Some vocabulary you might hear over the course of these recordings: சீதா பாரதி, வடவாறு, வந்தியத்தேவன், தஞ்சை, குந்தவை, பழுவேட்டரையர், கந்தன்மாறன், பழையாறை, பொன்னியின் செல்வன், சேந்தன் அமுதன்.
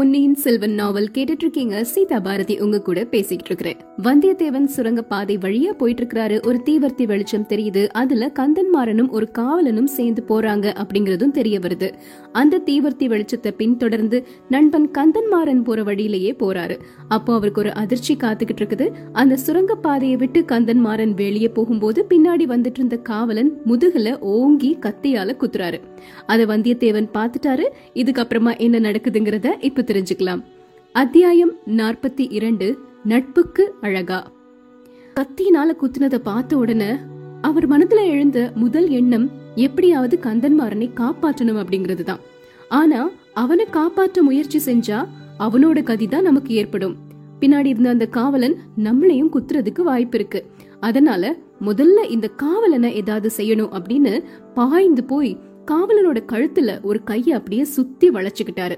பொன்னியின் செல்வன் நாவல் கேட்டுட்டு இருக்கீங்க. சீதா பாரதி உங்க கூட பேசிட்டு இருக்கிறேன். வந்தியத்தேவன் சுரங்க பாதை வழியா போயிட்டு இருக்கிறாரு. ஒரு தீவர்த்தி வெளிச்சம் தெரியுது. அதுல கந்தன்மாறனும் ஒரு காவலனும் சேர்ந்து போறாங்க அப்படிங்கறதும் தெரிய வருது. அந்த தீவர்த்தி வெளிச்சத்தை பின்தொடர்ந்து நண்பன் கந்தன்மாறன் போற வழியிலேயே போறாரு. அப்போ அவருக்கு ஒரு அதிர்ச்சி காத்துக்கிட்டு இருக்குது. அந்த சுரங்க பாதையை விட்டு கந்தன்மாறன் வெளியே போகும்போது பின்னாடி வந்துட்டு இருந்த காவலன் முதுகுல ஓங்கி கத்தியால குத்துறாரு. அத வந்தியத்தேவன் பாத்துட்டாரு. இதுக்கப்புறமா என்ன நடக்குதுங்கிறத இப்ப தெரிஞ்சுக்கலாம். அத்தியாயம் 42. நட்புக்கு அழகா. கத்தியினால குத்துனத பார்த்த உடனே அவர் மனதுல எழுந்த முதல் எண்ணம் எப்படியாவது கந்தன்மாறனை காப்பாற்றணும் அப்படிங்கறதுதான். ஆனா அவனை காப்பாற்ற முயற்சி செஞ்சா அவனோட கதிதான் நமக்கு ஏற்படும். பின்னாடி இருந்த அந்த காவலன் நம்மளையும் குத்துறதுக்கு வாய்ப்பு இருக்கு. அதனால முதல்ல இந்த காவலனை ஏதாவது செய்யணும் அப்படின்னு பாய்ந்து போய் காவலனோட கழுத்துல ஒரு கையை அப்படியே சுத்தி வளைச்சுக்கிட்டாரு.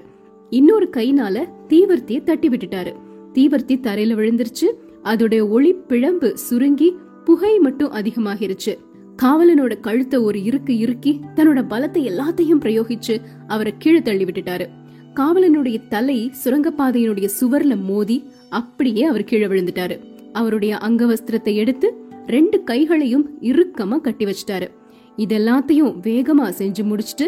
இன்னொரு கைனால தீவர்த்திய தட்டி விட்டுட்டாரு. தீவர்த்தி தரையில விழுந்துருச்சு. அதோட ஒளி பிழம்பு சுருங்கி புகை மட்டும் அதிகமாகிருச்சு. காவலனோட கழுத்தை ஒரு இறுக்கி தன்னோட பலத்தை எல்லாத்தையும் பிரயோகிச்சு அவரை கீழே தள்ளி விட்டுட்டாரு. காவலனுடைய தலை சுரங்கப்பாதையினுடைய சுவர்ல மோதி அப்படியே அவர் கீழே விழுந்துட்டாரு. அவருடைய அங்கவஸ்திரத்தை எடுத்து ரெண்டு கைகளையும் இறுக்கமா கட்டி வச்சுட்டாரு. இதெல்லாத்தையும் வேகமா செஞ்சு முடிச்சுட்டு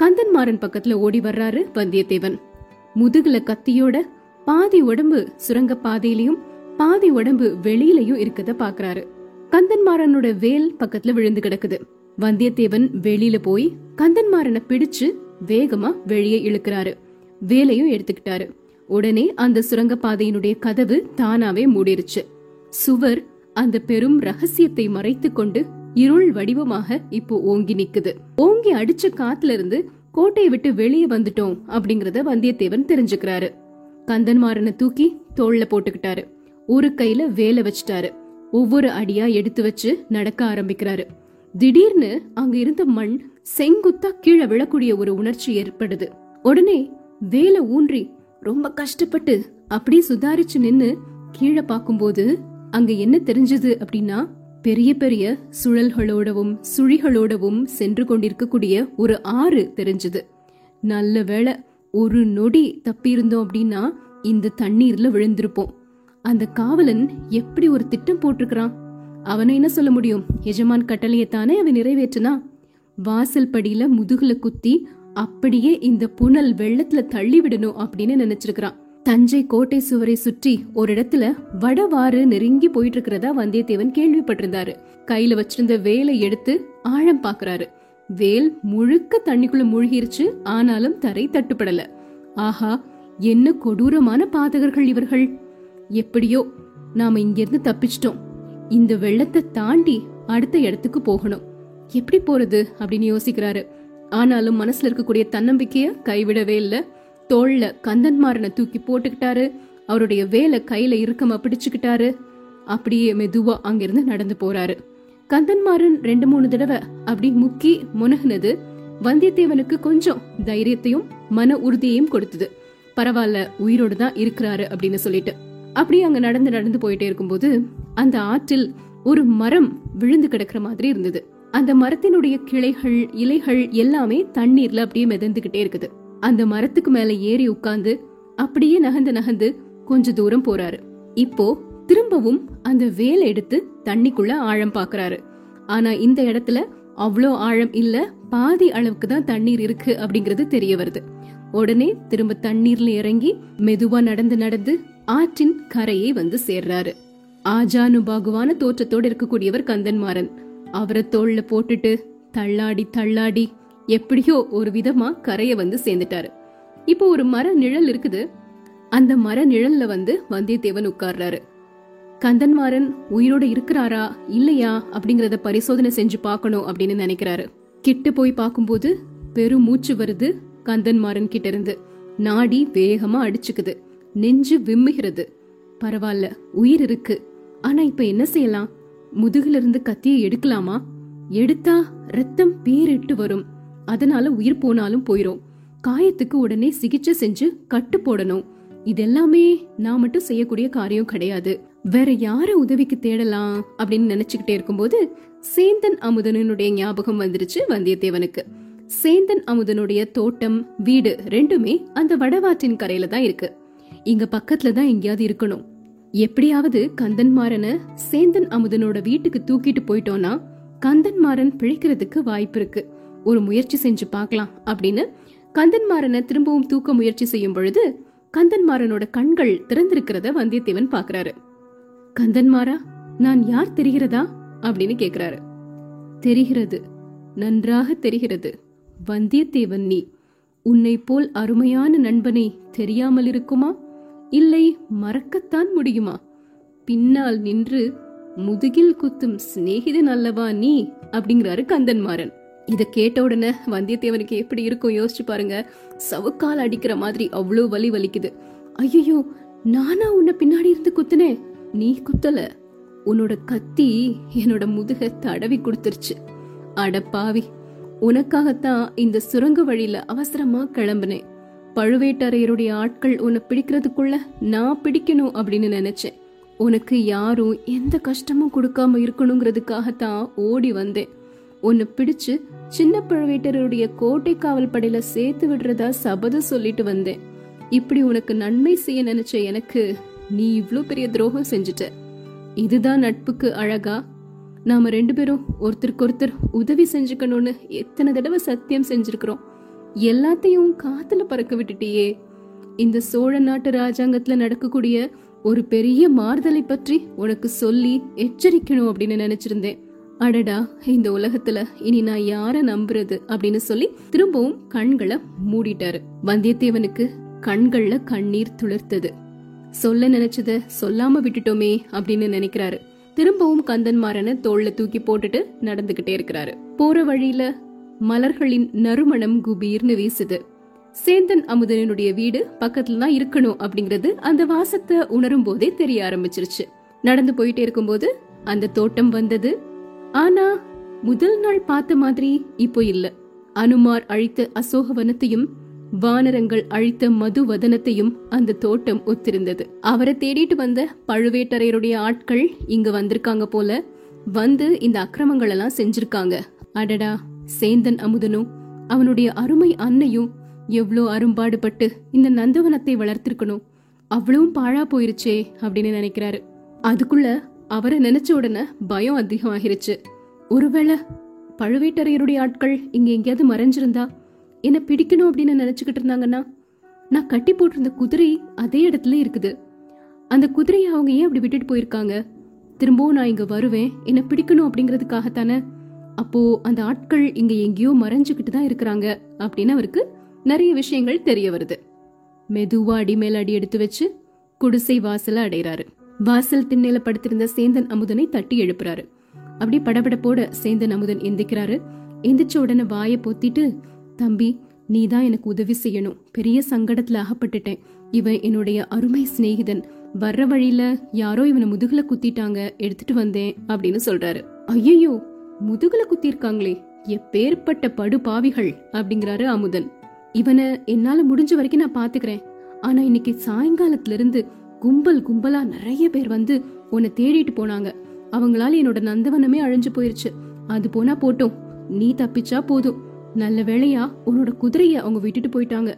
கந்தன்மாறன் பக்கத்துல ஓடி வர்றாரு வந்தியத்தேவன். முதுகுல கத்தியோட பாதி உடம்பு சுரங்க பாதையிலயும் பாதி உடம்பு வெளியிலயும் இருக்கத பாக்குறாரு. கந்தன்மாறனோட வேல் பக்கத்துல விழுந்து கிடக்குது. வந்தியத்தேவன் வெளியில போய் கந்தன்மாறனை பிடிச்சு வேகமா வெளியே இழுக்கிறாரு. வேலையும் எடுத்துக்கிட்டாரு. உடனே அந்த சுரங்க பாதையினுடைய கதவு தானாவே மூடிருச்சு. சுவர் அந்த பெரும் ரகசியத்தை மறைத்து கொண்டு இருள் வடிவமாக இப்போ ஓங்கி நிக்குது. ஓங்கி அடிச்ச காத்துல இருந்து கோட்டையை விட்டு வெளியே வந்துட்டோம் அப்படிங்கறத வந்தியத்தேவன் தெரிஞ்சுக்கிறாரு. கந்தன்மாறனை தூக்கி தோள்ல போட்டுக்கிட்டாரு. ஒரு கையில வேலை வச்சுட்டாரு. ஒவ்வொரு அடியா எடுத்து வச்சு நடக்க ஆரம்பிக்கிறாரு. திடீர்னு அங்க இருந்த மண் செங்குத்தா கீழே விழக்கூடிய ஒரு உணர்ச்சி ஏற்படுது. உடனே வேலை ஊன்றி ரொம்ப கஷ்டப்பட்டு அப்படியே சுதாரிச்சு நின்னு கீழே பாக்கும்போது அங்க என்ன தெரிஞ்சது அப்படின்னா, பெரிய பெரிய சுழல்களோடவும் சுழிகளோடவும் சென்று கொண்டிருக்கக்கூடிய ஒரு ஆறு தெரிஞ்சது. நல்ல வேளை ஒரு நொடி தப்பி இருந்தோம் அப்படின்னா இந்த தண்ணீர்ல விழுந்திருப்போம். அந்த காவலன் எப்படி ஒரு திட்டம் போட்டிருக்கிறான். அவனை என்ன சொல்ல முடியும்? எஜமான் கட்டளையை தானே அவன் நிறைவேற்றினா. வாசல் படியில முதுகுல குத்தி அப்படியே இந்த புனல் வெள்ளத்துல தள்ளி விடணும் அப்படின்னு நினைச்சிருக்கிறான். தஞ்சை கோட்டை சுவரை சுற்றி ஒரு இடத்துல வடவாறு நெருங்கி போயிட்டு இருக்கிறதா வந்தியத்தேவன் கேள்விப்பட்டிருந்தாரு. கையில வச்சிருந்த வேலை எடுத்து ஆழம் பாக்குறாரு. வேல் முழுக்க தண்ணிக்குள்ள மூழ்கிருச்சு. ஆனாலும் தரை தட்டுப்படல. ஆஹா, என்ன கொடூரமான பாதகர்கள் இவர்கள். எப்படியோ நாம இங்கிருந்து தப்பிச்சிட்டோம். இந்த வெள்ளத்தை தாண்டி அடுத்த இடத்துக்கு போகணும். எப்படி போறது அப்படின்னு யோசிக்கிறாரு. ஆனாலும் மனசுல இருக்கக்கூடிய தன்னம்பிக்கைய கைவிடவே இல்லை. தோள்ல கந்தன்மாறனை தூக்கி போட்டுக்கிட்டாரு. அவருடைய வேலை கையில இறுக்கமா பிடிச்சுக்கிட்டாரு. அப்படியே மெதுவா அங்கிருந்து நடந்து போறாரு. கந்தன்மாறன் 2-3 தடவை அப்படி முக்கி முனகுனது வந்தியத்தேவனுக்கு கொஞ்சம் தைரியத்தையும் மன உறுதியையும் கொடுத்தது. பரவாயில்ல, உயிரோடு தான் இருக்கிறாரு அப்படின்னு சொல்லிட்டு அப்படியே அங்க நடந்து போயிட்டே இருக்கும்போது அந்த ஆற்றில் ஒரு மரம் விழுந்து கிடக்குற மாதிரி இருந்தது. அந்த மரத்தினுடைய கிளைகள் இலைகள் எல்லாமே தண்ணீர்ல அப்படியே மிதந்துகிட்டே இருக்குது. அந்த மரத்துக்கு மேல ஏறி உட்கார்ந்து அப்படியே நகந்து கொஞ்ச தூரம் போறாரு. இப்போ திரும்பவும் அந்த வேலை எடுத்து தண்ணிக்குள்ள ஆழம் பாக்குறாரு. ஆனா இந்த இடத்துல அவ்வளோ ஆழம் இல்ல, பாதி அளவுக்கு தான் தண்ணீர் இருக்கு அப்படிங்கறது தெரிய வருது. உடனே திரும்ப தண்ணீர்ல இறங்கி மெதுவா நடந்து ஆற்றின் கரையை வந்து சேர்றாரு. ஆஜானுபாகுவான தோற்றத்தோடு இருக்கக்கூடியவர் கந்தன்மாறன். அவரை தோல்ல போட்டுட்டு தள்ளாடி எப்படியோ ஒரு விதமா கரைய வந்து சேர்ந்துட்டாரு. இப்போ ஒரு மர நிழல் இருக்குது. அந்த மர நிழல்ல வந்து வந்தியத்தேவன் உட்கார்றாரு. கந்தன்மாறன் உயிரோட இருக்கிறாரா இல்லையா அப்படிங்கறத பரிசோதனை செஞ்சு பார்க்கணும் அப்படின்னு நினைக்கிறாரு. கிட்ட போய் பார்க்கும்போது பெரும் மூச்சு வருது. கந்தன்மாறன் கிட்ட இருந்து நாடி வேகமா அடிச்சுக்குது. நெஞ்சு விம்முகிறது. பரவாயில்ல, உயிர் இருக்கு. ஆனா இப்ப என்ன செய்யலாம்? முதுகுல இருந்து கத்தியை எடுக்கலாமா? எடுத்தா ரத்தம் பேரிட்டு வரும். அதனால உயிர் போனாலும் போயிரும். காயத்துக்கு உடனே சிகிச்சை செஞ்சு கட்டு போடணும். இதெல்லாமே நான் மட்டும் செய்யக்கூடிய காரியம் கிடையாது. வேற யார உதவிக்கு தேடலாம் அப்படின்னு நினைச்சுக்கிட்டே இருக்கும்போது சேந்தன் அமுதனுடைய ஞாபகம் வந்துருச்சு வந்தியத்தேவனுக்கு. சேந்தன் அமுதனுடைய தோட்டம், வீடு ரெண்டுமே அந்த வடவாற்றின் கரையில தான் இருக்கு. இங்க பக்கத்துல தான் எங்கேயாவது இருக்கணும். எப்படியாவது கந்தன்மாறனை சேந்தன் அமுதனோட வீட்டுக்கு தூக்கிட்டு போயிட்டோம்னா கந்தன்மாறன் பிழைக்கிறதுக்கு வாய்ப்பு இருக்கு. ஒரு முயற்சி செஞ்சு பார்க்கலாம் அப்படின்னு கந்தன்மாறனை திரும்பவும் தூக்க முயற்சி செய்யும் பொழுது கந்தன்மாறனோட கண்கள் திறந்திருக்கிறத வந்தியத்தேவன் பாக்குறாரு. கந்தன்மாறா, நான் யார் தெரிகிறதா அப்படின்னு கேக்குறாரு. தெரிகிறது, நன்றாக தெரிகிறது வந்தியத்தேவன். நீ உன்னை போல் அருமையான நண்பனை தெரியாமல் இருக்குமா? இல்லை மறக்கத்தான் முடியுமா? பின்னால் நின்று முதுகில் குத்தும் சிநேகிதன் அல்லவா நீ அப்படிங்கிறாரு கந்தன்மாறன். இதை கேட்ட உடனே வந்தியத்தேவனுக்கு எப்படி இருக்கும் யோசிச்சு பாருங்க. சவுக்கால் அடிக்கிற மாதிரி அவ்வளோ வலி வலிக்குது. ஐயோ, நானா உன்னை பின்னாடி இருந்து குத்துனே? நீ குத்தல, உன்னோட கத்தி என்னோட முதுக தடவி கொடுத்துருச்சு. அடப்பாவி, உனக்காகத்தான் இந்த சுரங்க வழியில அவசரமா கிளம்புனேன். பழுவேட்டரையருடைய ஆட்கள் உன்னை பிடிக்கிறதுக்குள்ள நான் பிடிக்கணும் அப்படின்னு நினைச்சேன். உனக்கு யாரும் எந்த கஷ்டமும் கொடுக்காம இருக்கணுங்கிறதுக்காகத்தான் ஓடி வந்தேன். உன்னை பிடிச்சு சின்ன பழுவேட்டரையருடைய கோட்டை காவல் படையில சேர்த்து விடுறதா சபதம் சொல்லிட்டு வந்தேன். இப்படி உனக்கு நன்மை செய்ய நினைச்ச எனக்கு நீ இவ்ளோ பெரிய துரோகம் செஞ்சுட்ட. இதுதான் நட்புக்கு அழகா? நாம ரெண்டு பேரும் ஒருத்தருக்கு ஒருத்தர் உதவி செஞ்சுக்கணும்னு எத்தனை தடவை சத்தியம் செஞ்சிருக்கிறோம். எல்லாத்தையும் காத்துல பறக்க விட்டுட்டியே. இந்த சோழ நாட்டு ராஜாங்கத்துல நடக்கக்கூடிய ஒரு பெரிய மாறுதலை பற்றி உனக்கு சொல்லி எச்சரிக்கணும் அப்படின்னு நினைச்சிருந்தேன். அடடா, இந்த உலகத்துல இனி நான் யார நம்புறது அப்படின்னு சொல்லி திரும்பவும் கண்களை மூடிட்டாரு. வந்தியத்தேவனுக்கு கண்கள்ல கண்ணீர் துளிர்த்தது. சொல்ல நினைச்சத சொல்லாம விட்டுட்டோமே அப்படின்னு நினைக்கிறாரு. திரும்பவும் கந்தன்மாறனை தோல்ல தூக்கி போட்டுட்டு நடந்துகிட்டே இருக்கிறாரு. போற வழியில மலர்களின் நறுமணம் குபீர்னு வீசுது. சேந்தன் அமுதனுடைய வீடு பக்கத்துல தான் இருக்கணும் அப்படிங்கறது அந்த வாசத்தை உணரும் போதே தெரிய ஆரம்பிச்சிருச்சு. நடந்து போயிட்டே இருக்கும்போது அந்த தோட்டம் வந்தது. ஆனா முதல் நாள் பார்த்த மாதிரி இப்போ இல்ல. அனுமார் அழித்த அசோகவனத்தையும் வானரங்கள் அழித்த மதுவதனத்தையும் அந்த தோட்டம் ஒத்திருந்தது. அவரை தேடிட்டு வந்த பழுவேட்டரையருடைய ஆட்கள் இங்க வந்திருக்காங்க போல, வந்து இந்த அக்கிரமங்கள் எல்லாம் செஞ்சிருக்காங்க. அடடா, சேந்தன் அமுதனும் அவனுடைய அருமை அன்னையும் எவ்வளோ அரும்பாடுபட்டு இந்த நந்தவனத்தை வளர்த்திருக்கணும். அவ்வளவும் பாழா போயிருச்சே அப்படின்னு நினைக்கிறாரு. அதுக்குள்ள அவரை நினைச்ச உடனே பயம் அதிகமாகிருச்சு. ஒருவேளை பழுவேட்டரையருடைய ஆட்கள் இங்க எங்கேயாவது மறைஞ்சிருந்தா, என்ன பிடிக்கணும் அப்படின்னு நினைச்சுக்கிட்டு இருந்தாங்கன்னா, நான் கட்டி போட்டிருந்த குதிரை அதே இடத்துல இருக்குது. அந்த குதிரையை அவங்க ஏன் அப்படி விட்டுட்டு போயிருக்காங்க? திரும்பவும் நான் இங்க வருவேன், என்ன பிடிக்கணும் அப்படிங்கிறதுக்காகத்தானே. அப்போ அந்த ஆட்கள் இங்க எங்கேயோ மறைஞ்சுக்கிட்டு தான் இருக்கிறாங்க அப்படின்னு அவருக்கு நிறைய விஷயங்கள் தெரிய வருது. மெதுவா அடி மேல அடி எடுத்து வச்சு குடிசை வாசல அடைகிறாரு. வாசல் திண்ணையில படுத்திருந்த சேந்தன் அமுதனை தட்டி எழுப்புறாரு. அப்படி படபடப்போட சேந்தன் அமுதன் எந்திக்கிறாரு. எந்திரிச்ச உடனே வாய பொத்திட்டு, தம்பி, நீதான் எனக்கு உதவி செய்யணும். பெரிய சங்கடத்துல அகப்பட்டுட்டேன். இவன் என்னுடைய அருமை சிநேகிதன். வர்ற வழியில யாரோ இவனை முதுகுல குத்திட்டாங்க, எடுத்துட்டு வந்தேன் அப்படின்னு சொல்றாரு. ஐயோ, முதுகுல குத்திருக்காங்களே, எப்பேற்பட்ட படு பாவிகள் அப்படிங்கிறாரு அமுதன். இவனை என்னால முடிஞ்ச வரைக்கும் நான் பாத்துக்கிறேன். ஆனா இன்னைக்கு சாயங்காலத்துல இருந்து கும்பல் கும்பலா நிறைய பேர் வந்து உன்னை தேடிட்டு போனாங்க. அவங்களால என்னோட நந்தவனமே அழிஞ்சு போயிருச்சு. அது போனா போட்டோம், நீ தப்பிச்சா போதும். நல்ல வேளையா உன்னோட குதிரைய அவங்க விட்டுட்டு போயிட்டாங்க.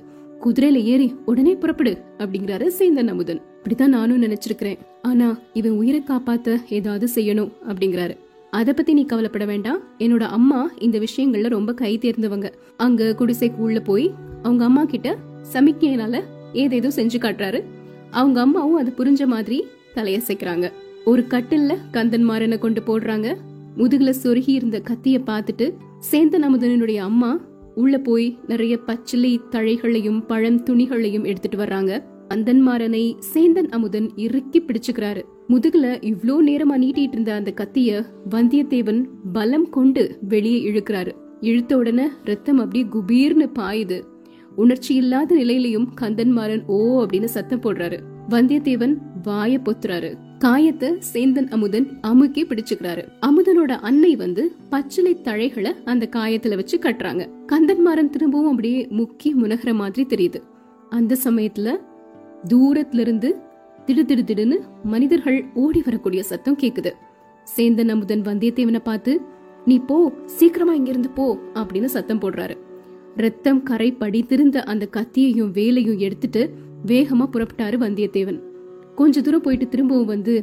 குதிரையில ஏறி உடனே புறப்படு அப்படிங்கிறாரு சேந்தன் அமுதன். இப்படிதான் நானும் நினைச்சிருக்கிறேன். ஆனா இவன் உயிரை காப்பாத்த ஏதாவது செய்யணும் அப்படிங்கிறாரு. அதை பத்தி நீ கவலைப்பட வேண்டாம். என்னோட அம்மா இந்த விஷயங்கள்ல ரொம்ப கை தேர்ந்தவங்க. அங்க குடிசைக்கு உள்ள போய் அவங்க அம்மா கிட்ட சமிக்கையினால ஏதேதோ செஞ்சு காட்டுறாரு. அவங்க அம்மாவும் அது புரிஞ்ச மாதிரி தலையசைக்கிறாங்க. ஒரு கட்டில்ல கந்தன்மாறனை கொண்டு போடுறாங்க. முதுகுல சொருகி இருந்த கத்திய பார்த்துட்டு சேந்தன் அமுதனுடைய அம்மா உள்ள போய் நிறைய பச்சிலை தழைகளையும் பழம் துணிகளையும் எடுத்துட்டு வர்றாங்க. கந்தன்மாறனை சேந்தன் அமுதன் இறுக்கி பிடிச்சுக்கிறாரு. முதுகுல இவ்ளோ நேரமா நீட்டிட்டு இருந்த அந்த கத்திய வந்தியத்தேவன் பலம் கொண்டு வெளியே இழுக்கிறாரு. இழுத்த உடனே ரத்தம் அப்படியே குபீர்னு பாயுது. உணர்ச்சி இல்லாத நிலையிலையும் கந்தன்மாறன் ஓ அப்படின்னு சத்தம் போடுறாரு. வந்தியத்தேவன் வாய பொத்துறாரு. காயத்தை சேந்தன் அமுதன் அமுக்கி பிடிச்சுக்கிறாரு. அமுதனோட அன்னை வந்து பச்சிலை தழைகளை அந்த காயத்துல வச்சு கட்டுறாங்க. கந்தன்மாறன் திரும்பவும் அப்படியே முக்கி முனகிற மாதிரி தெரியுது. அந்த சமயத்துல தூரத்துல இருந்து திடுதிடுன்னு மனிதர்கள் ஓடி வரக்கூடிய சத்தம் கேக்குது. சேந்தன் அமுதன் வந்தியத்தேவனை பார்த்து, நீ போ, சீக்கிரமா இங்கிருந்து போ அப்படின்னு சத்தம் போடுறாரு. ரத்தம் கரை படித்திருந்த அந்த கத்தியையும் வேலையும் எடுத்துட்டு வேகமா புறப்பட்டாரு வந்தியத்தேவன். கொஞ்ச தூரம் போயிட்டு திரும்பவும் வந்து,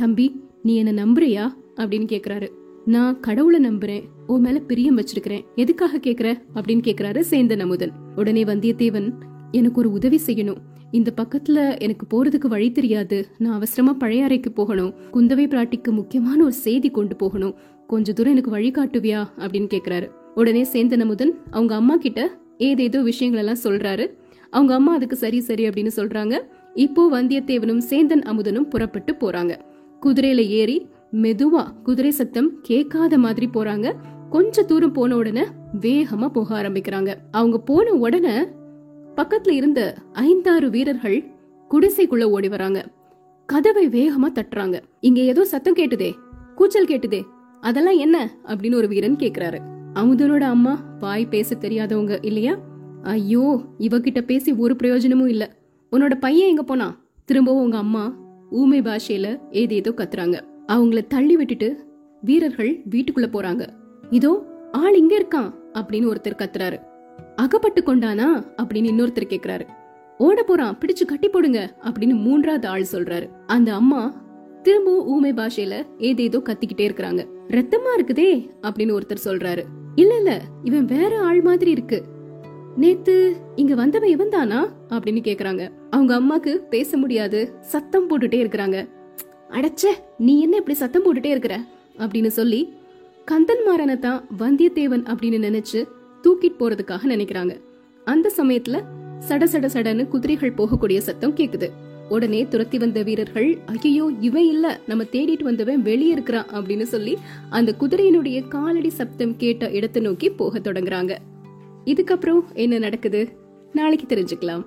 தம்பி நீ என்ன நம்புறியா அப்படின்னு கேக்குறாரு. நான் கடவுளை நம்புறேன், உன் மேல பிரியம் வச்சிருக்கிறேன், எதுக்காக கேக்குற அப்படின்னு கேக்குறாரு சேந்தன் அமுதன். உடனே வந்தியத்தேவன், எனக்கு ஒரு உதவி செய்யணும், இந்த பக்கத்துல எனக்கு போறதுக்கு வழி தெரியாது, நான் அவசரமா பழையாறைக்கு போகணும், குந்தவை பிராட்டிக்கு முக்கியமான ஒரு செய்தி கொண்டு போகணும், கொஞ்ச தூரம் எனக்கு வழி காட்டுவியா அப்படின்னு கேக்குறாரு. உடனே சேந்தன் அமுதன் அவங்க அம்மா கிட்ட ஏதேதோ விஷயங்கள் எல்லாம் சொல்றாரு. அவங்க அம்மா அதுக்கு சரி சரி அப்படின்னு சொல்றாங்க. இப்போ வந்தியத்தேவனும் சேந்தன் அமுதனும் புறப்பட்டு போறாங்க. குதிரையில ஏறி மெதுவா, குதிரை சத்தம் கேட்காத மாதிரி போறாங்க. கொஞ்ச தூரம் போன உடனே வேகமா போக ஆரம்பிக்கிறாங்க. அவங்க போன உடனே பக்கத்துல இருந்த 5-6 வீரர்கள் குடிசைக்குள்ள ஓடி வராங்க. கதவை வேகமா தட்டுறாங்க. இங்க ஏதோ சத்தம் கேட்டுதே, கூச்சல் கேட்டுதே, அதெல்லாம் என்ன அப்படின்னு ஒரு வீரன் கேக்குறாரு. அமுதனோட அம்மா வாய் பேச தெரியாதவங்க இல்லையா? ஐயோ, இவகிட்ட பேசி ஒரு பிரயோஜனமும் இல்ல, உன்னோட பையன் எங்க போனா? திரும்பவும் உங்க அம்மா ஊமை பாஷையில ஏதேதோ கத்துறாங்க. அவங்கள தள்ளி விட்டுட்டு வீரர்கள் வீட்டுக்குள்ள போறாங்க. இதோ ஆள் இங்க இருக்கான் அப்படின்னு ஒருத்தர் கத்துறாரு. அகப்பட்டு கொண்டானா அப்படின்னு இன்னொருத்தர் கேக்குறாரு. ஓட போறான், பிடிச்சு கட்டி போடுங்க அப்படின்னு மூன்றாவது ஆள் சொல்றாரு. அந்த அம்மா திரும்பவும் ஊமை பாஷையில ஏதேதோ கத்திக்கிட்டே இருக்கிறாங்க. ரத்தமா இருக்குதே அப்படின்னு ஒருத்தர் சொல்றாரு. இல்ல இல்ல, இவன் வேற ஆள் மாதிரி இருக்கு, நேத்து இங்க வந்தவன் இவன் தானா அப்படின்னு கேக்குறாங்க. அவங்க அம்மாக்கு பேச முடியாது, சத்தம் போட்டுட்டே இருக்கிறாங்க. அடச்சே, நீ என்ன இப்படி சத்தம் போட்டுட்டே இருக்கிற அப்படின்னு சொல்லி கந்தன்மாறனை தான் வந்தியத்தேவன் அப்படின்னு நினைச்சு தூக்கிட்டு போறதுக்காக நினைக்கிறாங்க. அந்த சமயத்துல சட சட சடன்னு குதிரைகள் போகக்கூடிய சத்தம் கேக்குது. உடனே துரத்தி வந்த வீரர்கள், ஐயோ இவன் இல்ல, நம்ம தேடிட்டு வந்தவன் வெளியே இருக்கிறான் அப்படின்னு சொல்லி அந்த குதிரையினுடைய காலடி சப்தம் கேட்ட இடத்தை நோக்கி போக தொடங்குறாங்க. இதுக்கப்புறம் என்ன நடக்குது நாளைக்கு தெரிஞ்சுக்கலாம்.